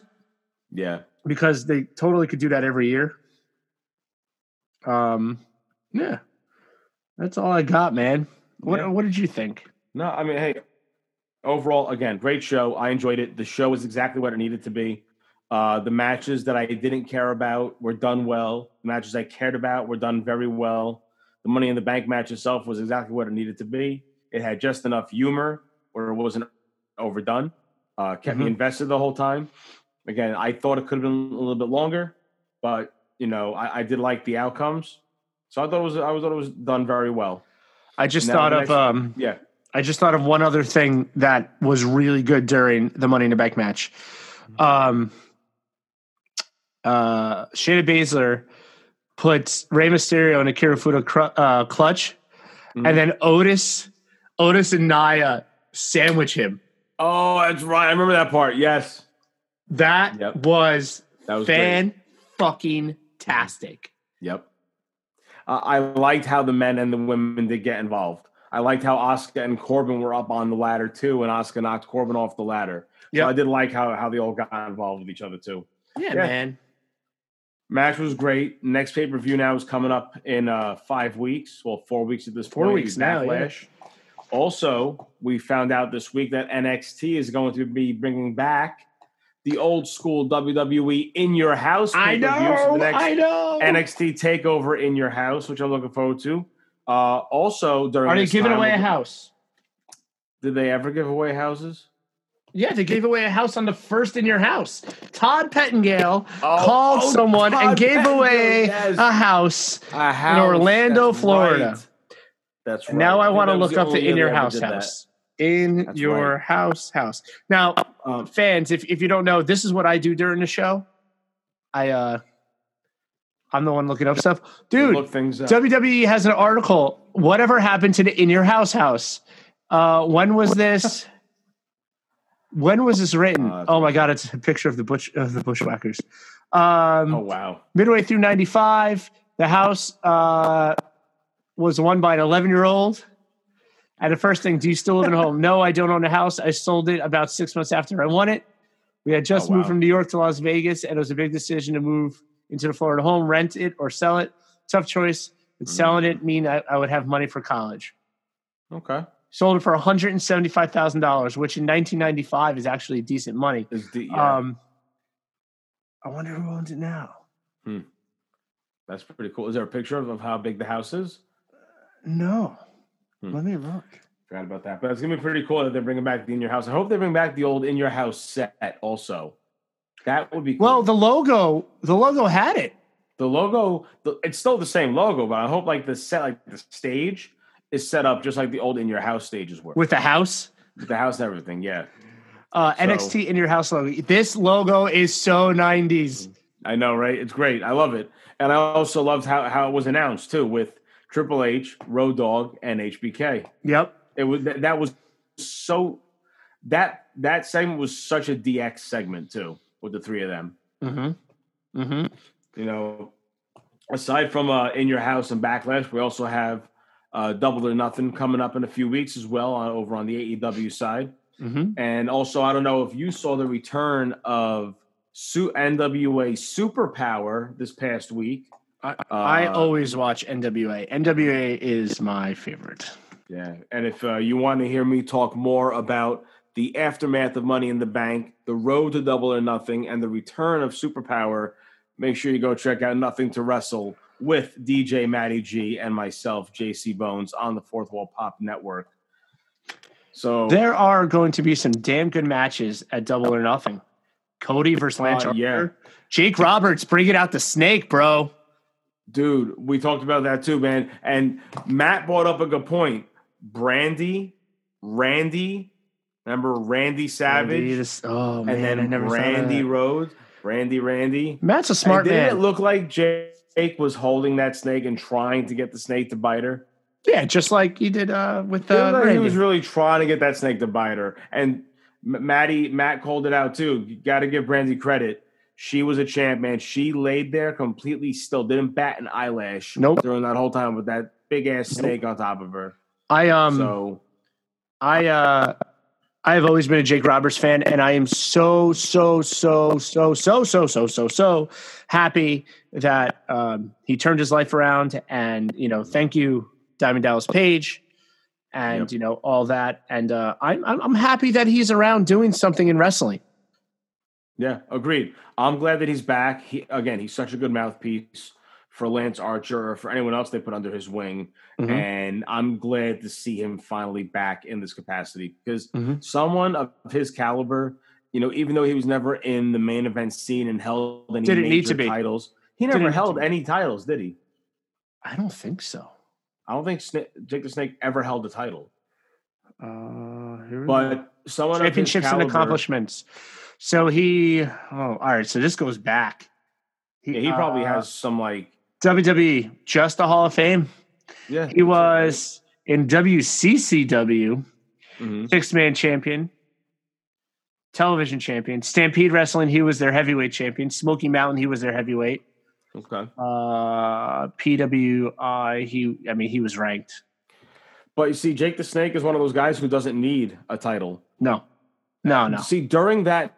Yeah, because they totally could do that every year. Um, yeah, that's all I got, man. What yeah. What did you think? No, I mean, hey. Overall, again, great show. I enjoyed it. The show is exactly what it needed to be. Uh, the matches that I didn't care about were done well. The matches I cared about were done very well. The Money in the Bank match itself was exactly what it needed to be. It had just enough humor where it wasn't overdone. Uh, kept mm-hmm. me invested the whole time. Again, I thought it could have been a little bit longer, but, you know, I, I did like the outcomes. So I thought it was I thought it was done very well. I just now, thought of... Next, um, yeah. I just thought of one other thing that was really good during the Money in the Bank match. Um, uh, Shayna Baszler puts Rey Mysterio in a Kirifuda cru- uh, clutch, mm-hmm. and then Otis, Otis and Naya sandwich him. Oh, that's right. I remember that part. Yes, that yep. was, was fan-fucking-tastic. Yep. Uh, I liked how the men and the women did get involved. I liked how Asuka and Corbin were up on the ladder, too, and Asuka knocked Corbin off the ladder. Yeah, so I did like how, how they all got involved with each other, too. Yeah, yeah, man. Match was great. Next pay-per-view now is coming up in uh, five weeks. Well, four weeks at this point. Four weeks now, Backlash. Yeah. Also, we found out this week that N X T is going to be bringing back the old-school W W E In Your House pay-per-view. I know, so the next I know. N X T TakeOver In Your House, which I'm looking forward to. Uh, also, during are they giving time, away a house? Did they ever give away houses? Yeah, they gave away a house on the first In Your House. Todd Pettingale oh, called oh, someone Todd and gave away has, a, house a house in Orlando, that's Florida. Right. That's right. And now I, I want to look up the In Your House house. That. In that's Your right. House house. Now, um, fans, if if you don't know, this is what I do during the show. I uh. I'm the one looking up stuff. Dude, look things up. W W E has an article. Whatever happened to the In Your House house? Uh, when was this? When was this written? Uh, oh, my God. It's a picture of the bush, of the Bushwhackers. Um, oh, wow. Midway through ninety-five, the house uh, was won by an eleven-year-old. And the first thing, do you still live at home? No, I don't own a house. I sold it about six months after I won it. We had just oh, moved wow. from New York to Las Vegas, and it was a big decision to move into the Florida home, rent it or sell it. Tough choice. But selling it mean I, I would have money for college. Okay. Sold it for one hundred seventy-five thousand dollars, which in nineteen ninety-five is actually decent money. The, yeah. Um, I wonder who owns it now. Hmm. That's pretty cool. Is there a picture of, of how big the house is? Uh, no. Hmm. Let me look. Forgot about that. But it's going to be pretty cool that they're bringing back the In Your House. I hope they bring back the old In Your House set also. That would be cool. Well, the logo, the logo had it. The logo, the, it's still the same logo, but I hope like the set, like the stage is set up just like the old In Your House stages were. With the house? With the house and everything, yeah. Uh, so, N X T In Your House logo. This logo is so nineties. I know, right? It's great. I love it. And I also loved how, how it was announced, too, with Triple H, Road Dogg, and H B K. Yep. It was that, that was so that that segment was such a D X segment, too. With the three of them. Mm-hmm. Mm-hmm. You know, aside from uh, In Your House and Backlash, we also have uh, Double or Nothing coming up in a few weeks as well on, over on the A E W side. Mm-hmm. And also, I don't know if you saw the return of su- N W A Superpower this past week. I, uh, I always watch N W A. N W A is my favorite. Yeah, and if uh, you want to hear me talk more about the aftermath of Money in the Bank, the road to Double or Nothing, and the return of Superpower, make sure you go check out Nothing to Wrestle with D J Matty G and myself, J C Bones, on the Fourth Wall Pop Network. So there are going to be some damn good matches at Double or Nothing. Cody versus Lance uh, Archer. Yeah. Jake Roberts bringing out the snake, bro. Dude, we talked about that too, man. And Matt brought up a good point. Brandy, Randy, remember Randy Savage? Randy is, oh, man, and then I never Randy Rhodes. Randy, Randy. Matt's a smart and man. Didn't it look like Jake was holding that snake and trying to get the snake to bite her? Yeah, just like he did uh, with uh, like Randy. He was really trying to get that snake to bite her. And Matty, Matt called it out too. You got to give Brandy credit. She was a champ, man. She laid there completely still, didn't bat an eyelash nope. during that whole time with that big ass snake nope. on top of her. I um, so, I uh, I have always been a Jake Roberts fan, and I am so so so so so so so so so happy that um, he turned his life around, and you know, thank you, Diamond Dallas Page, and yep. you know all that, and uh, I'm I'm happy that he's around doing something in wrestling. Yeah, agreed. I'm glad that he's back. He, again, he's such a good mouthpiece for Lance Archer or for anyone else they put under his wing. Mm-hmm. And I'm glad to see him finally back in this capacity because mm-hmm. someone of his caliber, you know, even though he was never in the main event scene and held any did it major need titles, he never held any titles, did he? I don't think so. I don't think Sna- Jake the Snake ever held a title. Uh, here we but go. Someone championships of his caliber, and accomplishments. So he, oh, all right. So this goes back. He, yeah, he probably uh, has some like W W E, just the Hall of Fame. Yeah, he was in W C C W, mm-hmm. six man champion, television champion, Stampede Wrestling. He was their heavyweight champion. Smoky Mountain. He was their heavyweight. Okay. Uh, P W I. He, I mean, he was ranked. But you see, Jake the Snake is one of those guys who doesn't need a title. No, no, no. See, during that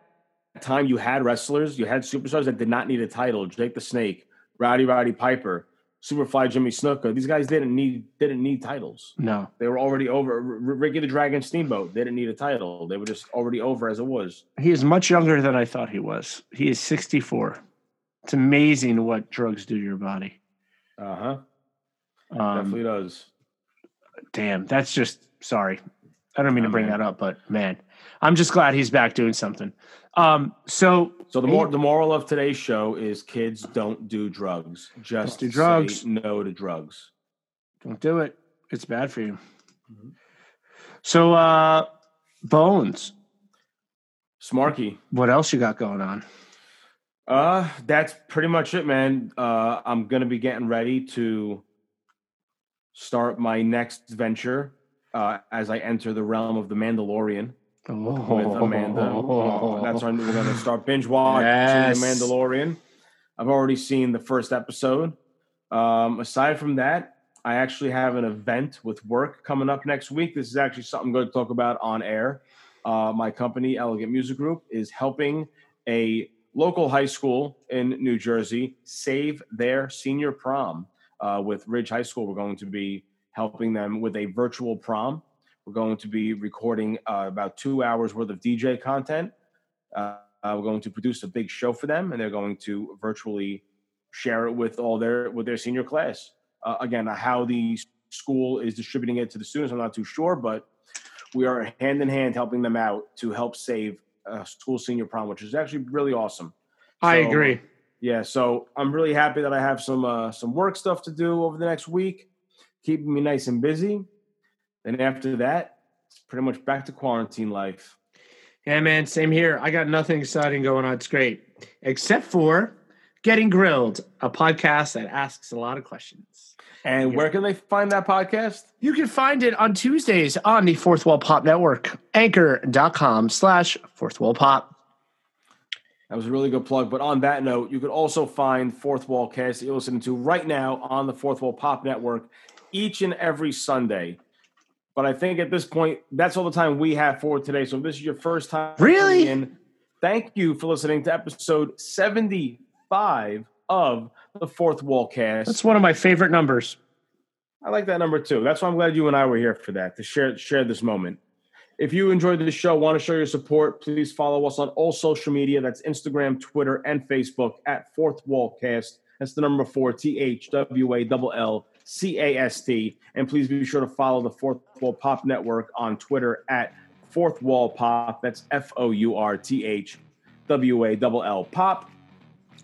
time you had wrestlers, you had superstars that did not need a title. Jake the Snake, Rowdy Roddy Piper, Superfly Jimmy Snuka. These guys didn't need didn't need titles. No, they were already over. Ricky the Dragon Steamboat, they didn't need a title. They were just already over as it was. He is much younger than I thought he was. He is sixty-four. It's amazing what drugs do to your body. Uh huh. Um, definitely does. Damn, that's just sorry. I don't mean to bring that up, but man, I'm just glad he's back doing something. Um, so, so the, mor- the moral of today's show is: kids, don't do drugs. Just do drugs. Say no to drugs. Don't do it. It's bad for you. Mm-hmm. So, uh, Bones, Smarky, what else you got going on? Uh, that's pretty much it, man. Uh, I'm gonna be getting ready to start my next venture. Uh, as I enter the realm of The Mandalorian oh. with Amanda. Oh, that's when we're going to start binge watching yes. The Mandalorian. I've already seen the first episode. Um, aside from that, I actually have an event with work coming up next week. This is actually something I'm going to talk about on air. Uh, my company, Elegant Music Group, is helping a local high school in New Jersey save their senior prom. Uh, with Ridge High School, we're going to be helping them with a virtual prom. We're going to be recording uh, about two hours worth of D J content. Uh, uh, we're going to produce a big show for them, and they're going to virtually share it with all their with their senior class. Uh, again, how the school is distributing it to the students, I'm not too sure, but we are hand in hand helping them out to help save uh, school senior prom, which is actually really awesome. So, I agree. Yeah, so I'm really happy that I have some uh, some work stuff to do over the next week. Keeping me nice and busy. Then after that, it's pretty much back to quarantine life. Yeah, man, same here. I got nothing exciting going on. It's great. Except for Getting Grilled, a podcast that asks a lot of questions. And yeah. Where can they find that podcast? You can find it on Tuesdays on the Fourth Wall Pop Network, anchor.com slash Fourth Wall Pop. That was a really good plug. But on that note, you could also find Fourth Wall Cast that you're listening to right now on the Fourth Wall Pop Network each and every Sunday. But I think at this point, that's all the time we have for today. So if this is your first time. Really? In, Thank you for listening to episode seventy-five of the Fourth Wall Cast. That's one of my favorite numbers. I like that number too. That's why I'm glad you and I were here for that, to share share this moment. If you enjoyed this show, want to show your support, please follow us on all social media. That's Instagram, Twitter, and Facebook at Fourth Wall Cast. That's the number four, T H W A L L C A S T. And please be sure to follow the Fourth Wall Pop Network on Twitter at Fourth Wall Pop. That's F O U R T H W A L L Pop.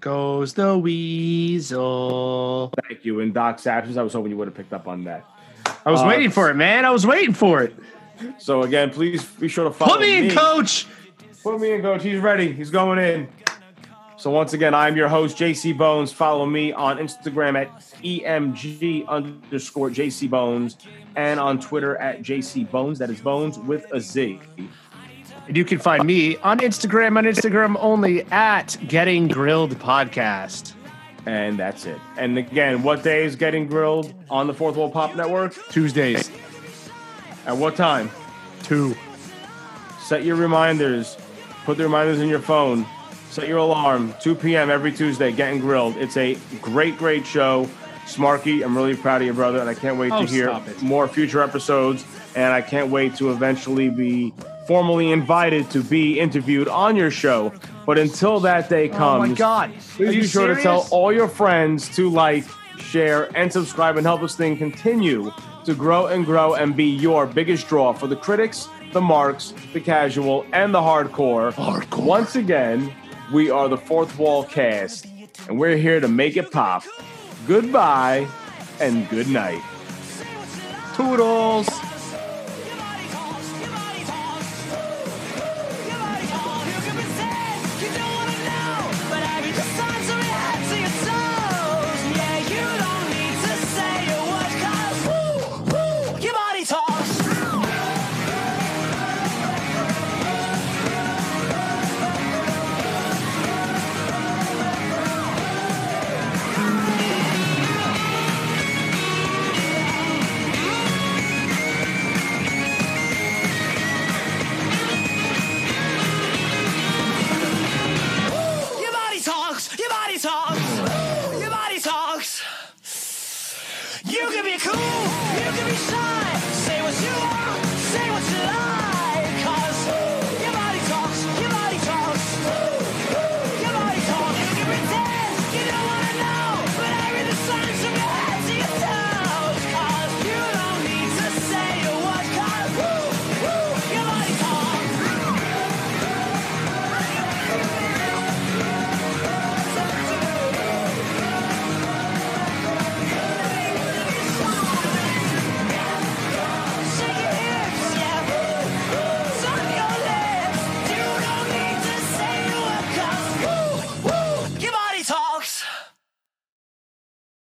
Goes the weasel. Thank you. In Doc's absence, I was hoping you would have picked up on that. I was uh, waiting for it, man. I was waiting for it. So, again, please be sure to follow Put me. Put me in, Coach. Put me in, Coach. He's ready. He's going in. So, once again, I'm your host, J C Bones. Follow me on Instagram at E M G underscore J C Bones and on Twitter at J C Bones. That is Bones with a Z. And you can find me on Instagram, on Instagram only, at Getting Grilled Podcast. And that's it. And again, what day is Getting Grilled on the Fourth Wall Pop Network? Tuesdays. At what time? Two. Set your reminders. Put the reminders in your phone. Set your alarm. two p.m. every Tuesday, Getting Grilled. It's a great, great show. Smarky, I'm really proud of you, brother, and I can't wait oh, to hear more future episodes. And I can't wait to eventually be formally invited to be interviewed on your show. But until that day comes, oh my God. Please be sure serious? to tell all your friends to like, share, and subscribe and help this thing continue to grow and grow and be your biggest draw for the critics, the marks, the casual, and the hardcore. Hardcore. Once again, we are the Fourth Wall Cast, and we're here to make it pop. Goodbye and good night. Toodles. Talks. Your body talks. You can be cool. You can be shy.